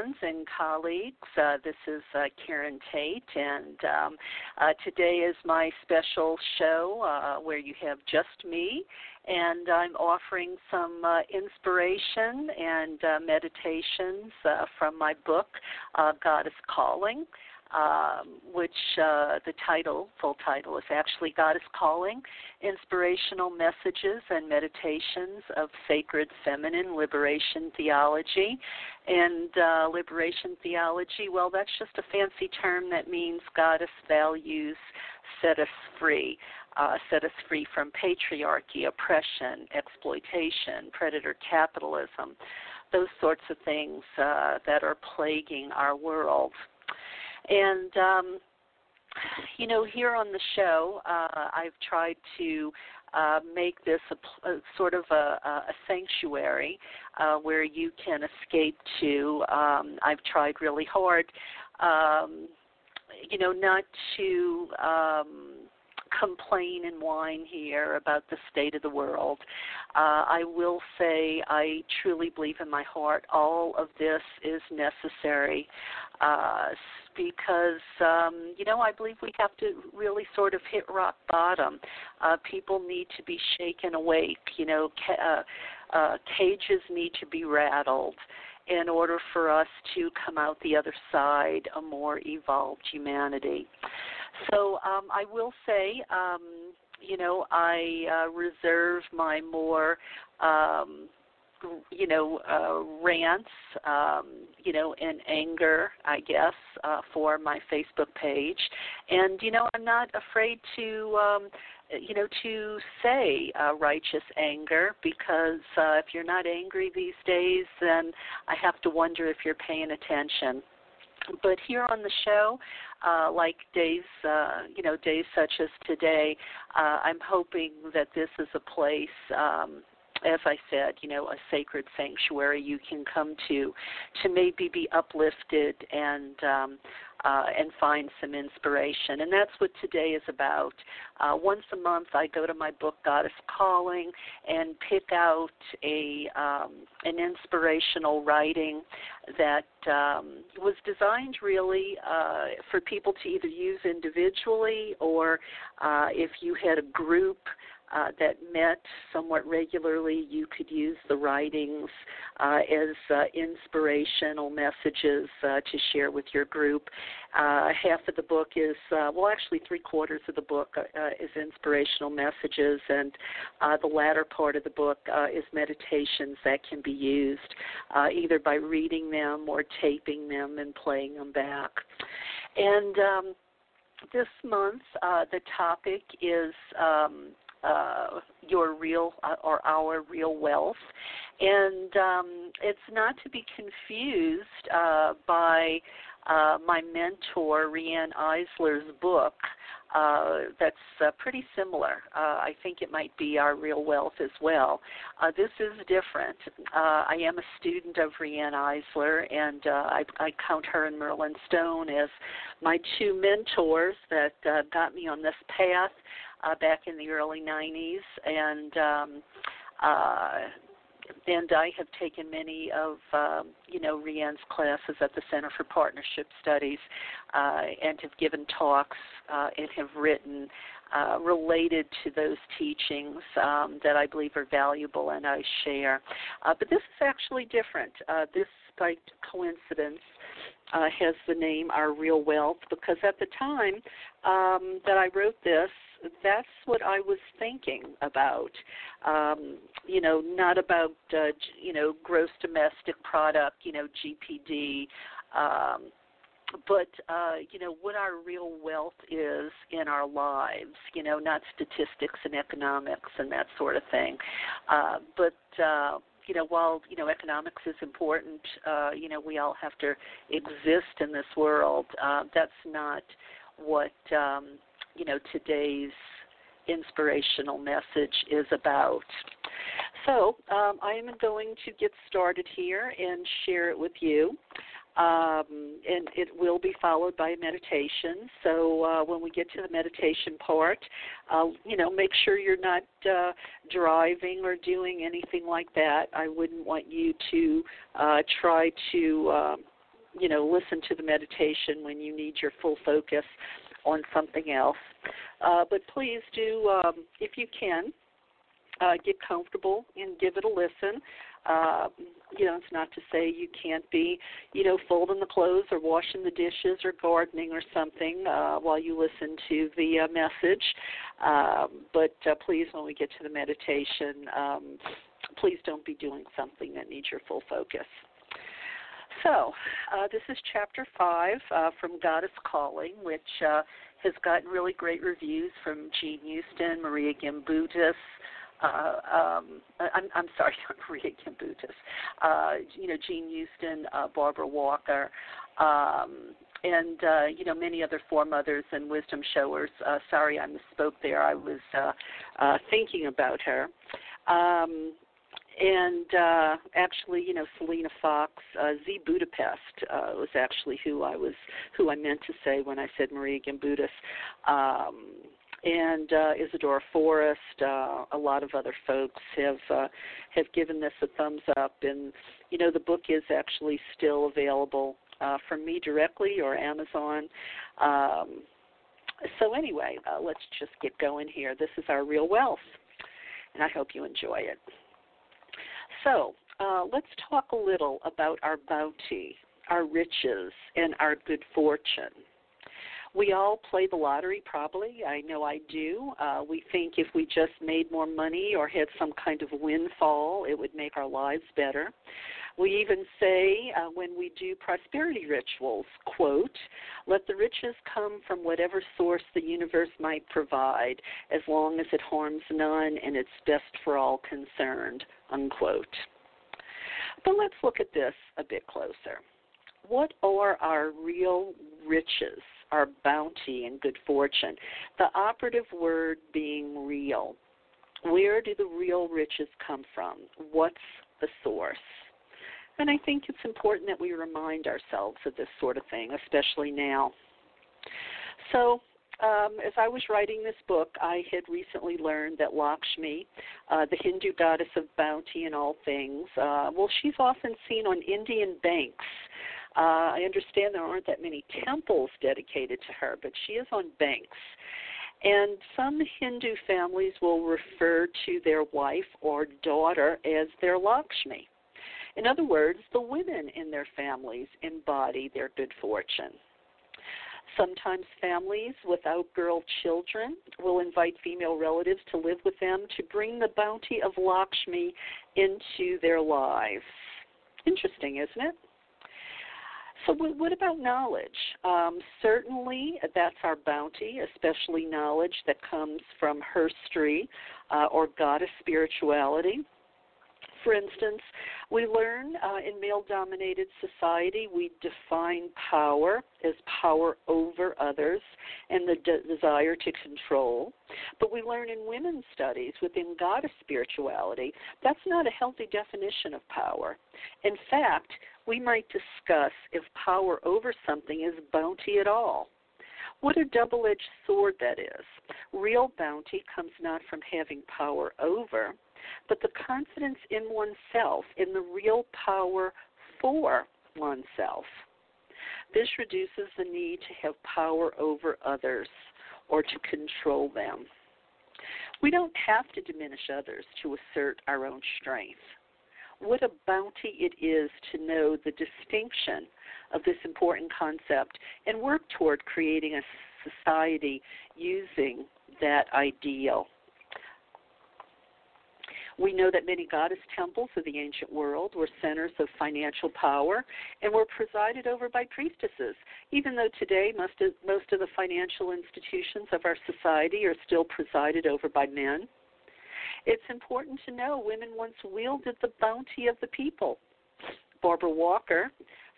friends and colleagues. This is Karen Tate, and today is my special show where you have just me, and I'm offering some inspiration and meditations from my book, Goddess Calling. Which the title, full title, is actually Goddess Calling, Inspirational Messages and Meditations of Sacred Feminine Liberation Theology. And liberation theology, well, that's just a fancy term that means goddess values set us free from patriarchy, oppression, exploitation, predator capitalism, those sorts of things that are plaguing our world. And, you know, here on the show, I've tried to make this a sort of a sanctuary where you can escape to. I've tried really hard, you know, not to complain and whine here about the state of the world. I will say I truly believe in my heart all of this is necessary because, you know, I believe we have to really sort of hit rock bottom. People need to be shaken awake. You know, cages need to be rattled in order for us to come out the other side a more evolved humanity. So I will say, you know, I reserve my more, you know, rants, you know, and anger, I guess, for my Facebook page. And, you know, I'm not afraid to, you know, to say righteous anger because if you're not angry these days, then I have to wonder if you're paying attention. But here on the show, like days, you know, days such as today, I'm hoping that this is a place, as I said, you know, a sacred sanctuary you can come to maybe be uplifted and find some inspiration. And that's what today is about. Once a month, I go to my book, Goddess Calling, and pick out an inspirational writing that was designed really for people to either use individually or if you had a group that met somewhat regularly, you could use the writings as inspirational messages to share with your group. Half of the book is, well, actually 3/4 of the book is inspirational messages, and the latter part of the book is meditations that can be used either by reading them or taping them and playing them back. And this month, the topic is your real or our real wealth. And it's not to be confused by my mentor, Riane Eisler's book. That's pretty similar. I think it might be Our Real Wealth as well. This is different. I am a student of Riane Eisler, and I count her and Merlin Stone as my two mentors that got me on this path back in the early 90s. And I have taken many of, you know, Riane's classes at the Center for Partnership Studies and have given talks and have written related to those teachings that I believe are valuable and I share. But this is actually different. This, by coincidence, has the name Our Real Wealth because at the time that I wrote this, that's what I was thinking about, you know, not about, you know, gross domestic product, you know, GPD, but, you know, what our real wealth is in our lives, you know, not statistics and economics and that sort of thing. You know, while, you know, economics is important, you know, we all have to exist in this world. That's not what, you know, today's inspirational message is about. So I am going to get started here and share it with you. And it will be followed by a meditation. So when we get to the meditation part, you know, make sure you're not driving or doing anything like that. I wouldn't want you to try to you know, listen to the meditation when you need your full focus on something else. But please do, if you can, get comfortable and give it a listen. You know, it's not to say you can't be, you know, folding the clothes or washing the dishes or gardening or something while you listen to the message. But please, when we get to the meditation, please don't be doing something that needs your full focus. So this is Chapter 5 from Goddess Calling, which has gotten really great reviews from Jean Houston, Maria Gimbutas, I'm sorry, not Maria Gimbutas, you know, Jean Houston, Barbara Walker, and, you know, many other foremothers and wisdom showers. Sorry, I misspoke there. I was thinking about her. And actually, you know, Selena Fox, Z Budapest was actually who I meant to say when I said Maria Gimbutas. And Isadora Forrest, a lot of other folks have given this a thumbs up, and you know the book is actually still available from me directly or Amazon. So anyway, let's just get going here. This is Our Real Wealth, and I hope you enjoy it. So let's talk a little about our bounty, our riches, and our good fortune. We all play the lottery, probably. I know I do. We think if we just made more money or had some kind of windfall, it would make our lives better. We even say when we do prosperity rituals, quote, "Let the riches come from whatever source the universe might provide, as long as it harms none and it's best for all concerned," unquote. But let's look at this a bit closer. What are our real riches, our bounty and good fortune? The operative word being real. Where do the real riches come from? What's the source? And I think it's important that we remind ourselves of this sort of thing, especially now. So as I was writing this book, I had recently learned that Lakshmi, the Hindu goddess of bounty and all things, well, she's often seen on Indian banks. I understand there aren't that many temples dedicated to her, but she is on banks. And some Hindu families will refer to their wife or daughter as their Lakshmi. In other words, the women in their families embody their good fortune. Sometimes families with outgirl children will invite female relatives to live with them to bring the bounty of Lakshmi into their lives. Interesting, isn't it? So what about knowledge? Certainly that's our bounty, especially knowledge that comes from herstory or goddess spirituality. For instance, we learn in male-dominated society we define power as power over others and the desire to control. But we learn in women's studies within goddess spirituality that's not a healthy definition of power. In fact, we might discuss if power over something is bounty at all. What a double-edged sword that is. Real bounty comes not from having power over, but the confidence in oneself, in the real power for oneself. This reduces the need to have power over others or to control them. We don't have to diminish others to assert our own strength. What a bounty it is to know the distinction of this important concept and work toward creating a society using that ideal. We know that many goddess temples of the ancient world were centers of financial power and were presided over by priestesses, even though today most of the financial institutions of our society are still presided over by men. It's important to know women once wielded the bounty of the people. Barbara Walker,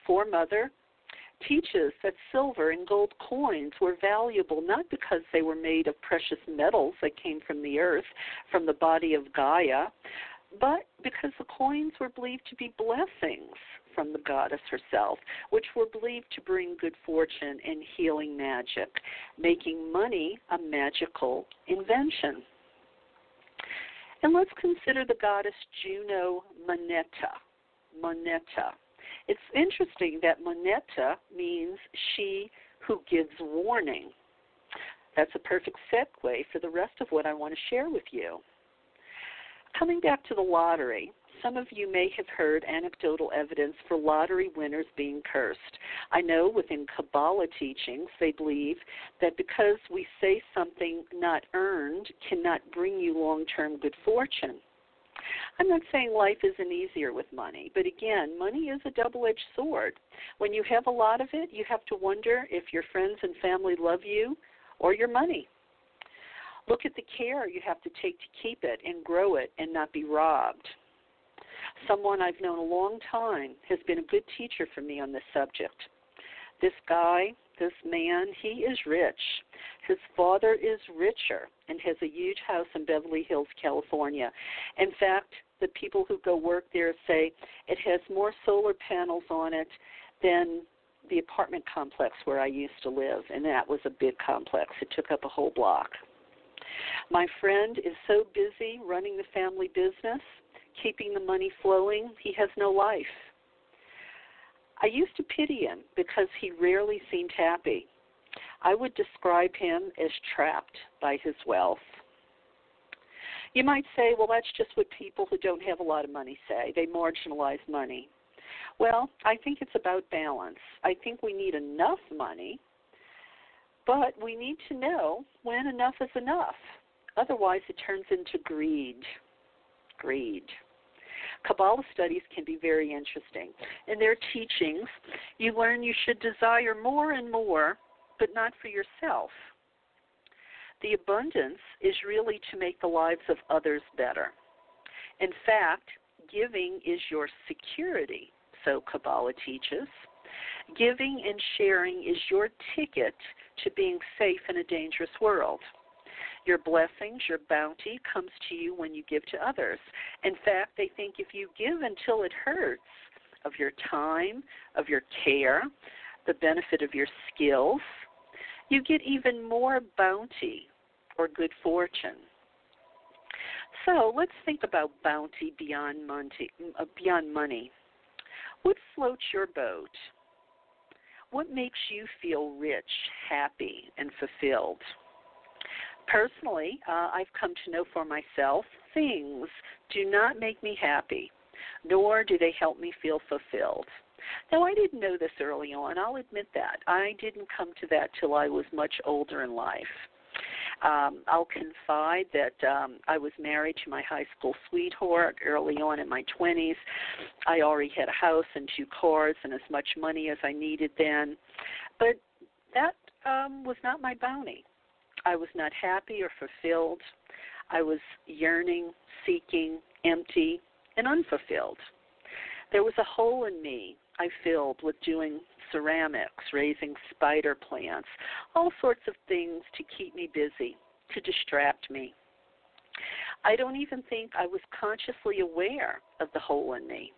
foremother, teaches that silver and gold coins were valuable not because they were made of precious metals that came from the earth, from the body of Gaia, but because the coins were believed to be blessings from the goddess herself, which were believed to bring good fortune and healing magic, making money a magical invention. And let's consider the goddess Juno Moneta. It's interesting that Moneta means she who gives warning. That's a perfect segue for the rest of what I want to share with you. Coming back to the lottery, some of you may have heard anecdotal evidence for lottery winners being cursed. I know within Kabbalah teachings they believe that because we say something not earned cannot bring you long-term good fortune. I'm not saying life isn't easier with money, but again, money is a double-edged sword. When you have a lot of it, you have to wonder if your friends and family love you or your money. Look at the care you have to take to keep it and grow it and not be robbed. Someone I've known a long time has been a good teacher for me on this subject. This man, he is rich. His father is richer and has a huge house in Beverly Hills, California. In fact, the people who go work there say it has more solar panels on it than the apartment complex where I used to live, and that was a big complex. It took up a whole block. My friend is so busy running the family business, keeping the money flowing, he has no life. I used to pity him because he rarely seemed happy. I would describe him as trapped by his wealth. You might say, well, that's just what people who don't have a lot of money say. They marginalize money. Well, I think it's about balance. I think we need enough money, but we need to know when enough is enough. Otherwise, it turns into greed. Kabbalah studies can be very interesting. In their teachings, you learn you should desire more and more, but not for yourself. The abundance is really to make the lives of others better. In fact, giving is your security, so Kabbalah teaches. Giving and sharing is your ticket to being safe in a dangerous world. Your blessings, your bounty comes to you when you give to others. In fact, they think if you give until it hurts, of your time, of your care, the benefit of your skills, you get even more bounty or good fortune. So let's think about bounty beyond money. What floats your boat? What makes you feel rich, happy, and fulfilled? Personally, I've come to know for myself, things do not make me happy, nor do they help me feel fulfilled. Now, I didn't know this early on. I'll admit that. I didn't come to that till I was much older in life. I'll confide that I was married to my high school sweetheart early on in my 20s. I already had a house and two cars and as much money as I needed then. But that was not my bounty. I was not happy or fulfilled. I was yearning, seeking, empty, and unfulfilled. There was a hole in me I filled with doing ceramics, raising spider plants, all sorts of things to keep me busy, to distract me. I don't even think I was consciously aware of the hole in me.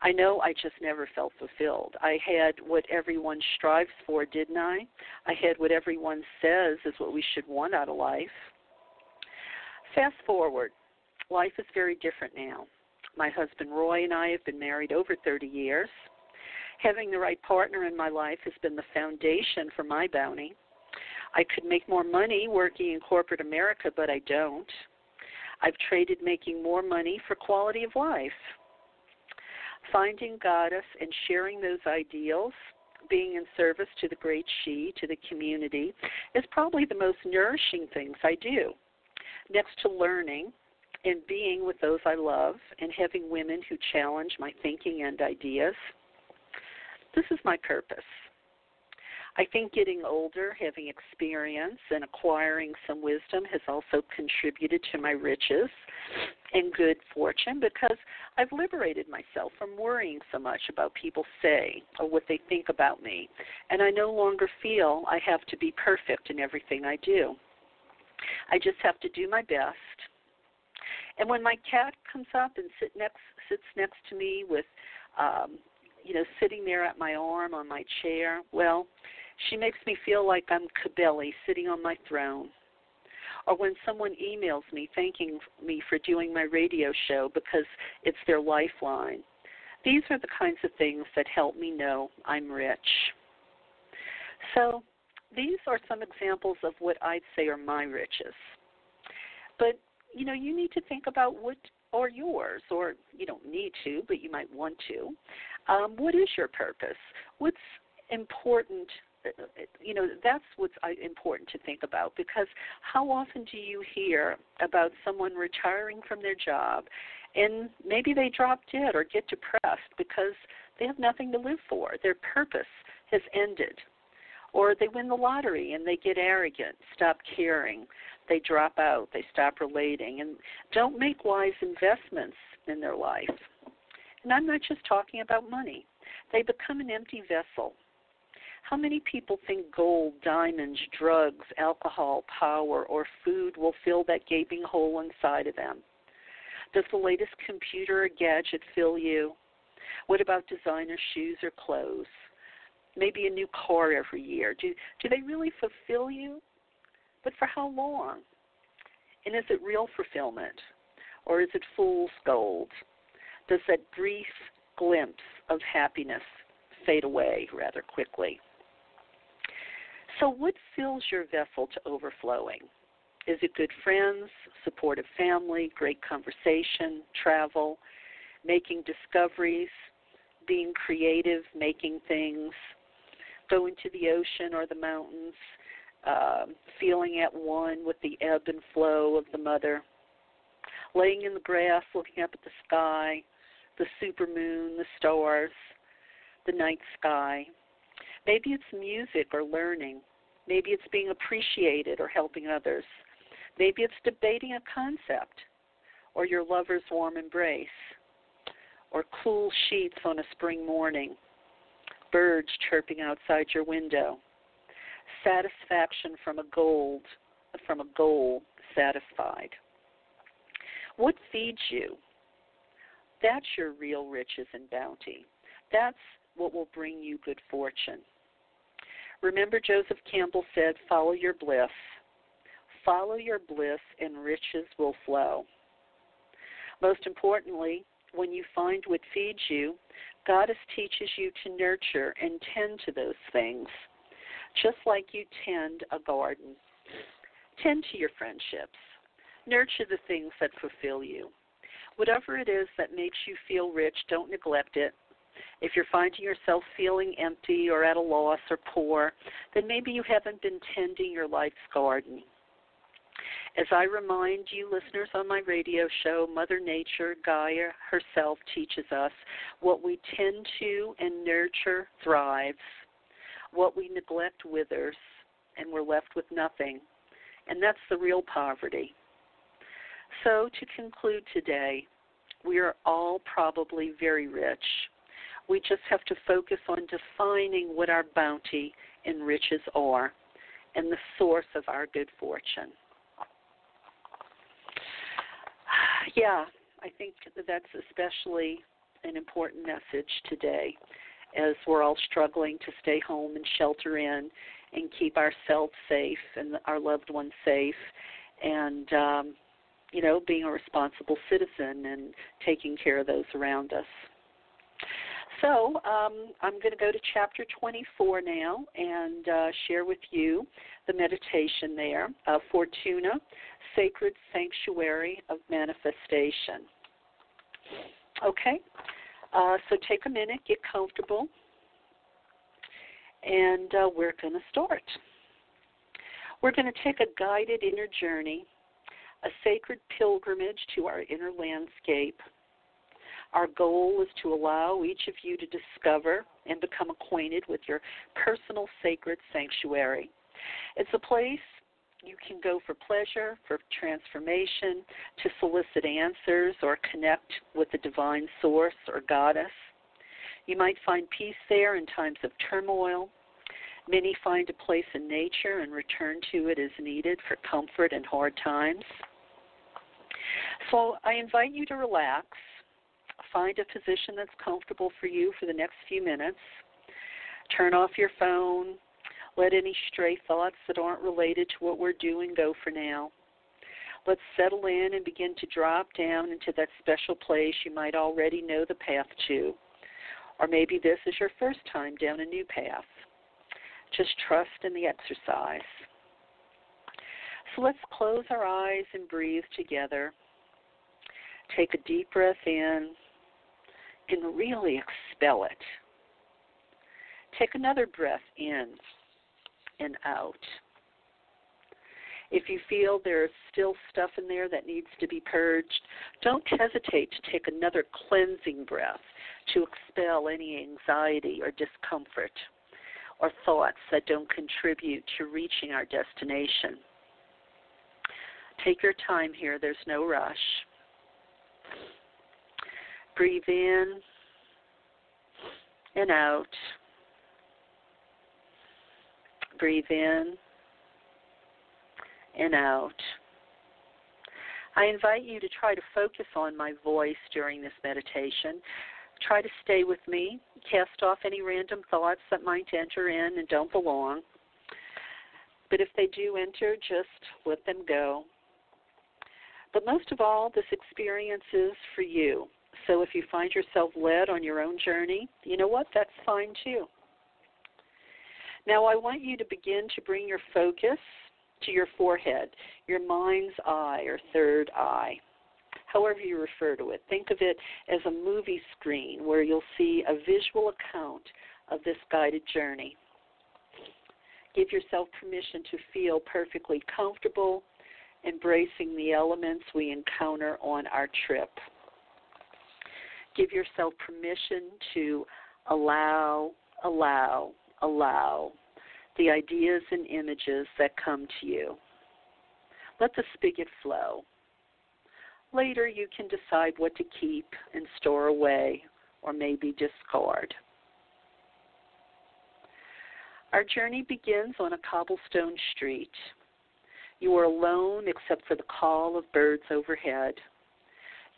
I know I just never felt fulfilled. I had what everyone strives for, didn't I? I had what everyone says is what we should want out of life. Fast forward. Life is very different now. My husband Roy and I have been married over 30 years. Having the right partner in my life has been the foundation for my bounty. I could make more money working in corporate America, but I don't. I've traded making more money for quality of life. Finding Goddess and sharing those ideals, being in service to the great she, to the community, is probably the most nourishing things I do, next to learning and being with those I love and having women who challenge my thinking and ideas. This is my purpose. I think getting older, having experience, and acquiring some wisdom has also contributed to my riches and good fortune because I've liberated myself from worrying so much about people say or what they think about me, and I no longer feel I have to be perfect in everything I do. I just have to do my best. And when my cat comes up and sits next to me with, sitting there at my arm on my chair, well, she makes me feel like I'm Cabelli sitting on my throne. Or when someone emails me thanking me for doing my radio show because it's their lifeline, These are the kinds of things that help me know I'm rich. So these are some examples of what I'd say are my riches. But, you know, you need to think about what are yours, or you don't need to, but you might want to. What is your purpose? What's important? You know, that's what's important to think about, because how often do you hear about someone retiring from their job and maybe they drop dead or get depressed because they have nothing to live for? Their purpose has ended. Or they win the lottery and they get arrogant, stop caring, they drop out, they stop relating, and don't make wise investments in their life. And I'm not just talking about money. They become an empty vessel. How many people think gold, diamonds, drugs, alcohol, power, or food will fill that gaping hole inside of them? Does the latest computer or gadget fill you? What about designer shoes or clothes? Maybe a new car every year. Do they really fulfill you? But for how long? And is it real fulfillment? Or is it fool's gold? Does that brief glimpse of happiness fade away rather quickly? So what fills your vessel to overflowing? Is it good friends, supportive family, great conversation, travel, making discoveries, being creative, making things, going to the ocean or the mountains, feeling at one with the ebb and flow of the mother, laying in the grass, looking up at the sky, the supermoon, the stars, the night sky? Maybe it's music or learning. Maybe it's being appreciated or helping others. Maybe it's debating a concept, or your lover's warm embrace, or cool sheets on a spring morning, birds chirping outside your window, satisfaction from a goal satisfied. What feeds you? That's your real riches and bounty. That's what will bring you good fortune. Remember, Joseph Campbell said, "Follow your bliss. Follow your bliss and riches will flow." Most importantly, when you find what feeds you, Goddess teaches you to nurture and tend to those things, just like you tend a garden. Tend to your friendships. Nurture the things that fulfill you. Whatever it is that makes you feel rich, don't neglect it. If you're finding yourself feeling empty or at a loss or poor, then maybe you haven't been tending your life's garden. As I remind you listeners on my radio show, Mother Nature, Gaia herself, teaches us what we tend to and nurture thrives, what we neglect withers, and we're left with nothing. And that's the real poverty. So to conclude today, we are all probably very rich. We just have to focus on defining what our bounty and riches are and the source of our good fortune. Yeah, I think that's especially an important message today, as we're all struggling to stay home and shelter in and keep ourselves safe and our loved ones safe, and, you know, being a responsible citizen and taking care of those around us. So I'm going to go to Chapter 24 now and share with you the meditation there, Fortuna, Sacred Sanctuary of Manifestation. Okay, so take a minute, get comfortable, and we're going to start. We're going to take a guided inner journey, a sacred pilgrimage to our inner landscape. Our goal is to allow each of you to discover and become acquainted with your personal sacred sanctuary. It's a place you can go for pleasure, for transformation, to solicit answers, or connect with the divine source or goddess. You might find peace there in times of turmoil. Many find a place in nature and return to it as needed for comfort in hard times. So I invite you to relax. Find a position that's comfortable for you for the next few minutes. Turn off your phone. Let any stray thoughts that aren't related to what we're doing go for now. Let's settle in and begin to drop down into that special place you might already know the path to, Or maybe this is your first time down a new path. Just trust in the exercise. So let's close our eyes and breathe together. Take a deep breath in and really expel it. Take another breath in and out. If you feel there's still stuff in there that needs to be purged, don't hesitate to take another cleansing breath to expel any anxiety or discomfort or thoughts that don't contribute to reaching our destination. Take your time here. There's no rush. Breathe in and out. Breathe in and out. I invite you to try to focus on my voice during this meditation. Try to stay with me. Cast off any random thoughts that might enter in and don't belong. But if they do enter, just let them go. But most of all, this experience is for you. So if you find yourself led on your own journey, you know what? That's fine too. Now I want you to begin to bring your focus to your forehead, your mind's eye or third eye, however you refer to it. Think of it as a movie screen where you'll see a visual account of this guided journey. Give yourself permission to feel perfectly comfortable, embracing the elements we encounter on our trip. Give yourself permission to allow the ideas and images that come to you. Let the spigot flow. Later you can decide what to keep and store away or maybe discard. Our journey begins on a cobblestone street. You are alone except for the call of birds overhead.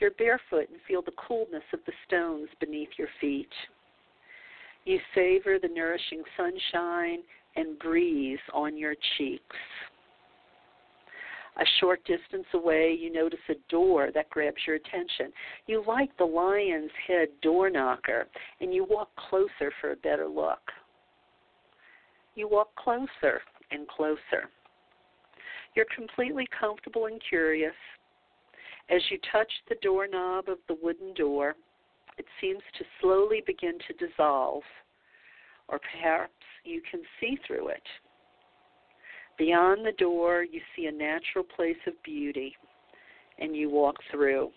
You're barefoot and feel the coolness of the stones beneath your feet. You savor the nourishing sunshine and breeze on your cheeks. A short distance away, you notice a door that grabs your attention. You like the lion's head door knocker, and you walk closer for a better look. You walk closer and closer. You're completely comfortable and curious. As you touch the doorknob of the wooden door, it seems to slowly begin to dissolve, or perhaps you can see through it. Beyond the door, you see a natural place of beauty, and you walk through.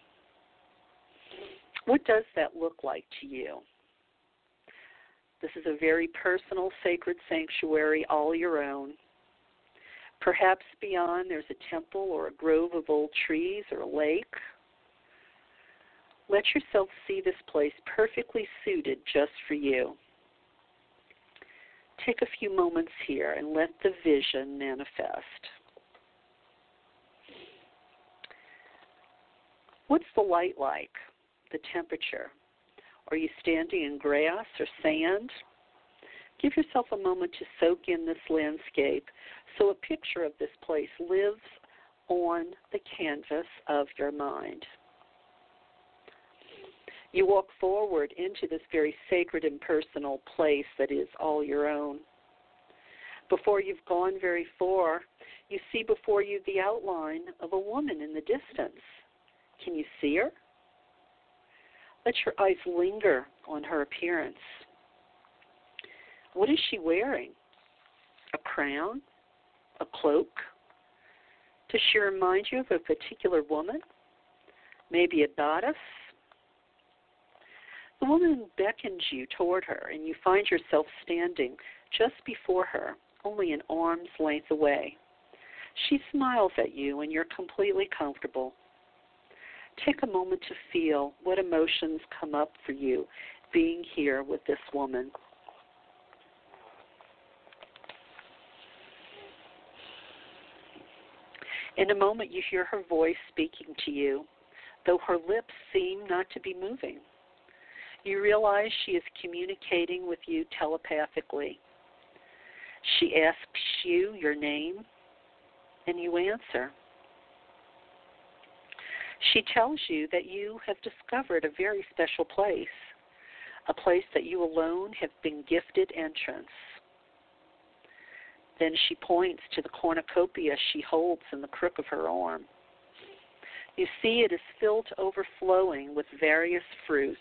What does that look like to you? This is a very personal, sacred sanctuary, all your own. Perhaps beyond there's a temple or a grove of old trees or a lake. Let yourself see this place perfectly suited just for you. Take a few moments here and let the vision manifest. What's the light like? The temperature? Are you standing in grass or sand? Give yourself a moment to soak in this landscape so a picture of this place lives on the canvas of your mind. You walk forward into this very sacred and personal place that is all your own. Before you've gone very far, you see before you the outline of a woman in the distance. Can you see her? Let your eyes linger on her appearance. What is she wearing? A crown? A cloak? Does she remind you of a particular woman? Maybe a goddess? The woman beckons you toward her, and you find yourself standing just before her, only an arm's length away. She smiles at you, and you're completely comfortable. Take a moment to feel what emotions come up for you being here with this woman. In a moment, you hear her voice speaking to you, though her lips seem not to be moving. You realize she is communicating with you telepathically. She asks you your name, and you answer. She tells you that you have discovered a very special place, a place that you alone have been gifted entrance. Then she points to the cornucopia she holds in the crook of her arm. You see, it is filled to overflowing with various fruit.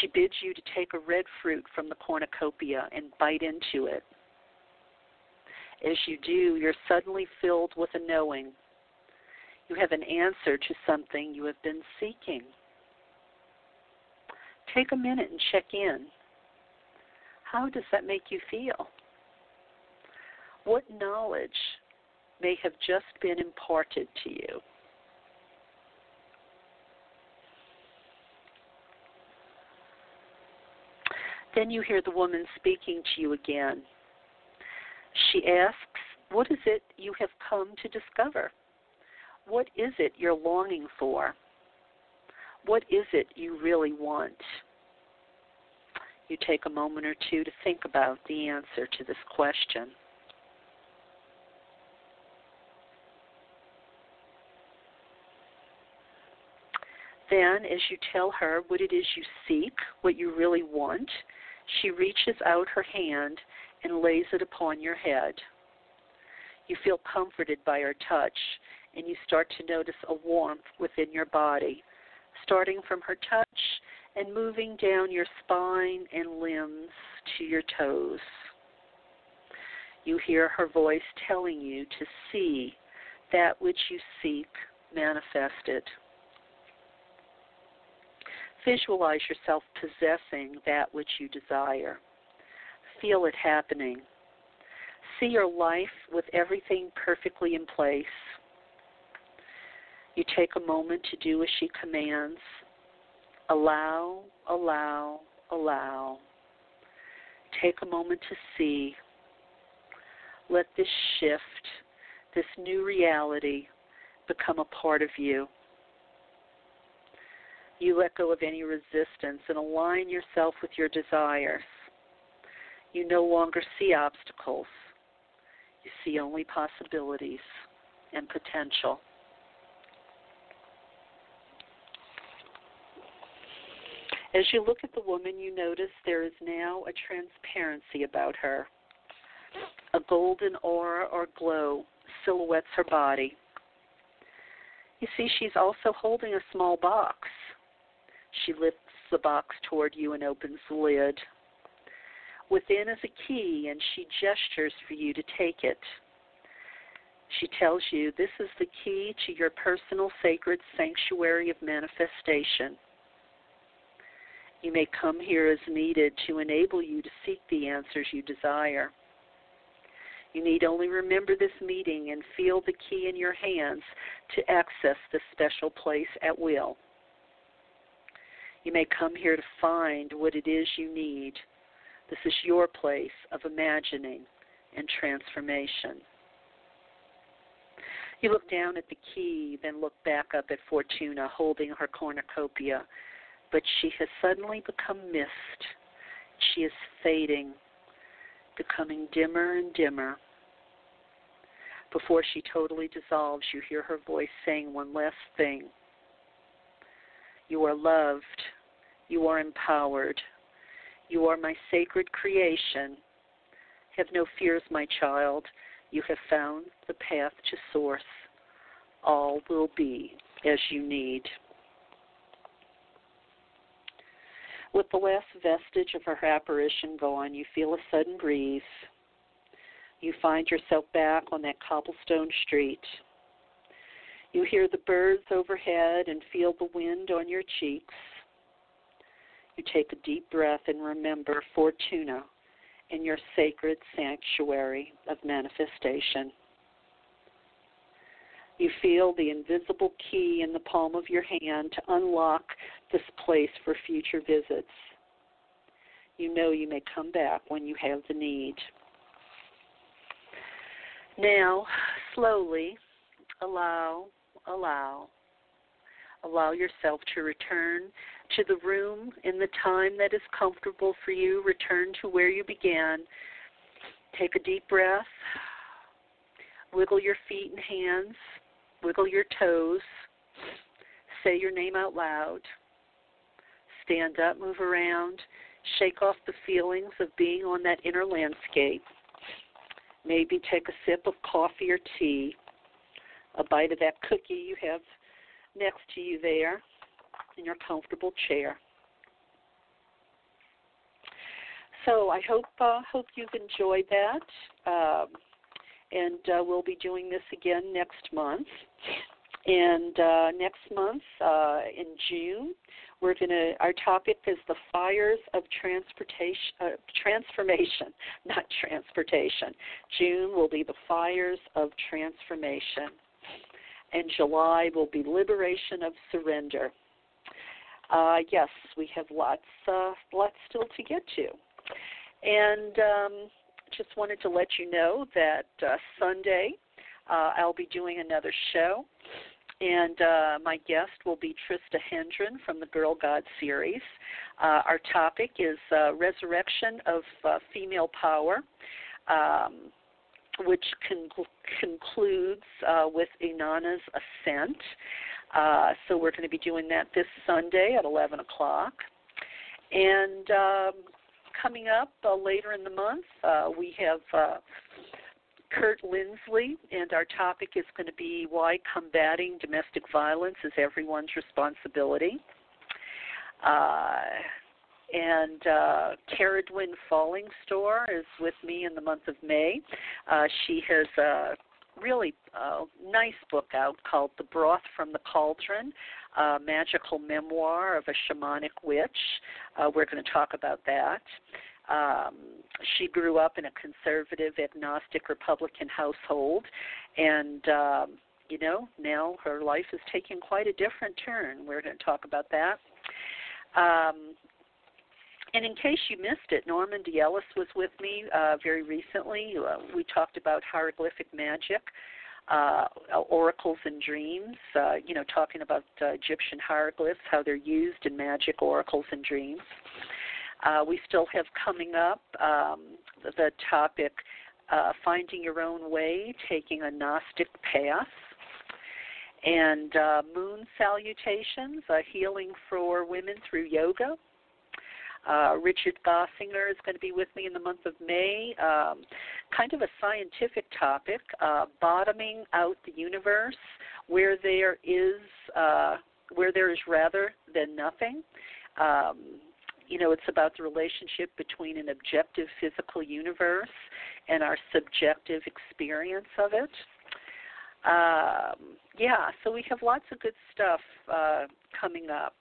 She bids you to take a red fruit from the cornucopia and bite into it. As you do, you're suddenly filled with a knowing. You have an answer to something you have been seeking. Take a minute and check in. How does that make you feel? What knowledge may have just been imparted to you? Then you hear the woman speaking to you again. She asks, what is it you have come to discover? What is it you're longing for? What is it you really want? You take a moment or two to think about the answer to this question. Then, as you tell her what it is you seek, what you really want, she reaches out her hand and lays it upon your head. You feel comforted by her touch, and you start to notice a warmth within your body, starting from her touch and moving down your spine and limbs to your toes. You hear her voice telling you to see that which you seek manifested. Visualize yourself possessing that which you desire. Feel it happening. See your life with everything perfectly in place. You take a moment to do as she commands. Allow, allow, allow. Take a moment to see. Let this shift, this new reality, become a part of you. You let go of any resistance and align yourself with your desires. You no longer see obstacles. You see only possibilities and potential. As you look at the woman, you notice there is now a transparency about her. A golden aura or glow silhouettes her body. You see, she's also holding a small box. She lifts the box toward you and opens the lid. Within is a key, and she gestures for you to take it. She tells you this is the key to your personal sacred sanctuary of manifestation. You may come here as needed to enable you to seek the answers you desire. You need only remember this meeting and feel the key in your hands to access this special place at will. You may come here to find what it is you need. This is your place of imagining and transformation. You look down at the key, then look back up at Fortuna holding her cornucopia, but she has suddenly become mist. She is fading, becoming dimmer and dimmer. Before she totally dissolves, you hear her voice saying one last thing. You are loved. You are empowered. You are my sacred creation. Have no fears, my child. You have found the path to source. All will be as you need. With the last vestige of her apparition gone, you feel a sudden breeze. You find yourself back on that cobblestone street. You hear the birds overhead and feel the wind on your cheeks. You take a deep breath and remember Fortuna in your sacred sanctuary of manifestation. You feel the invisible key in the palm of your hand to unlock this place for future visits. You know you may come back when you have the need. Now, slowly, allow yourself to return to the room in the time that is comfortable for you. Return to where you began. Take a deep breath. Wiggle your feet and hands. Wiggle your toes. Say your name out loud. stand up, move around, shake off the feelings of being on that inner landscape. Maybe take a sip of coffee or tea, a bite of that cookie you have next to you there in your comfortable chair. So I hope you've enjoyed that, and we'll be doing this again next month. And next month, in June, our topic is the fires of transformation. June will be the fires of transformation. And July will be liberation of surrender. Yes, we have lots still to get to. And just wanted to let you know that Sunday, I'll be doing another show, and my guest will be Trista Hendren from the Girl God series. Our topic is Resurrection of Female Power, which concludes with Inanna's Ascent. So we're going to be doing that this Sunday at 11 o'clock. And coming up later in the month, we have Kurt Lindsley, and our topic is going to be why combating domestic violence is everyone's responsibility. And Caridwin Fallingstore is with me in the month of May. She has a really nice book out called The Broth from the Cauldron, a magical memoir of a shamanic witch. We're going to talk about that. She grew up in a conservative, agnostic, Republican household, and, now her life is taking quite a different turn. We're going to talk about that. And in case you missed it, Normandi Ellis was with me very recently. We talked about hieroglyphic magic, oracles and dreams, talking about Egyptian hieroglyphs, how they're used in magic, oracles, and dreams. We still have coming up the topic, Finding Your Own Way, Taking a Gnostic Path, and Moon Salutations, Healing for Women Through Yoga. Richard Gossinger is going to be with me in the month of May, kind of a scientific topic, Bottoming Out the Universe, where there is rather than nothing. It's about the relationship between an objective physical universe and our subjective experience of it. So we have lots of good stuff coming up.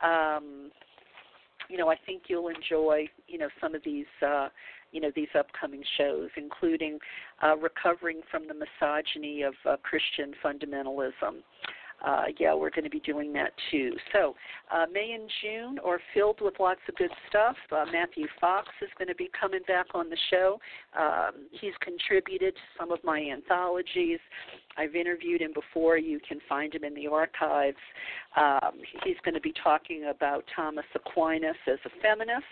I think you'll enjoy, some of these upcoming shows, including Recovering from the Misogyny of Christian Fundamentalism. We're going to be doing that too. So May and June are filled with lots of good stuff. Matthew Fox is going to be coming back on the show. He's contributed to some of my anthologies. I've interviewed him before. You can find him in the archives. He's going to be talking about Thomas Aquinas as a feminist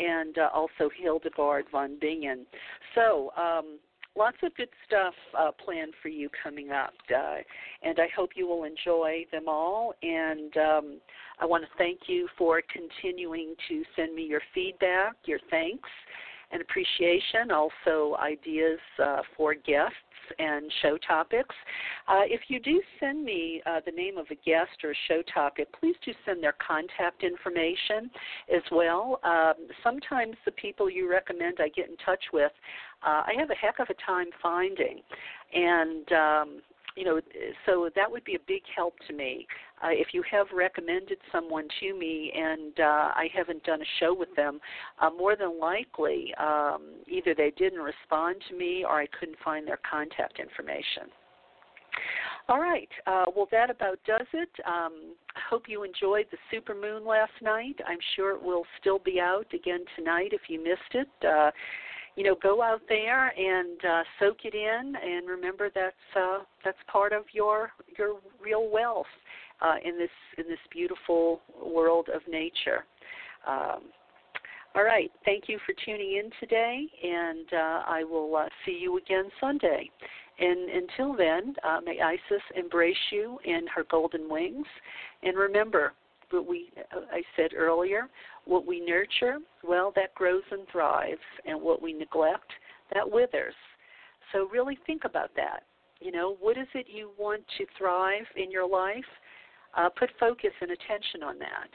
and also Hildegard von Bingen. So lots of good stuff planned for you coming up, and I hope you will enjoy them all. And I want to thank you for continuing to send me your feedback, your thanks and appreciation, also ideas for guests and show topics. If you do send me the name of a guest or a show topic, please do send their contact information as well. Sometimes the people you recommend I get in touch with, I have a heck of a time finding. And, so that would be a big help to me. If you have recommended someone to me and I haven't done a show with them, more than likely either they didn't respond to me or I couldn't find their contact information. All right. Well, that about does it. I hope you enjoyed the supermoon last night. I'm sure it will still be out again tonight if you missed it. Go out there and soak it in, and remember that's part of your real wealth in this beautiful world of nature. All right, thank you for tuning in today, and I will see you again Sunday. And until then, may Isis embrace you in her golden wings, and remember, what we, I said earlier, what we nurture, well, that grows and thrives, and what we neglect, that withers. So really think about that. You know, what is it you want to thrive in your life? Put focus and attention on that.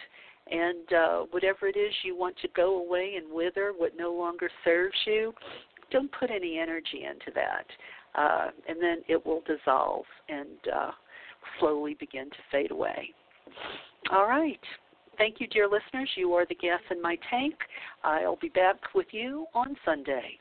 And whatever it is you want to go away and wither, what no longer serves you, don't put any energy into that. And then it will dissolve and slowly begin to fade away. All right. Thank you, dear listeners. You are the gas in my tank. I'll be back with you on Sunday.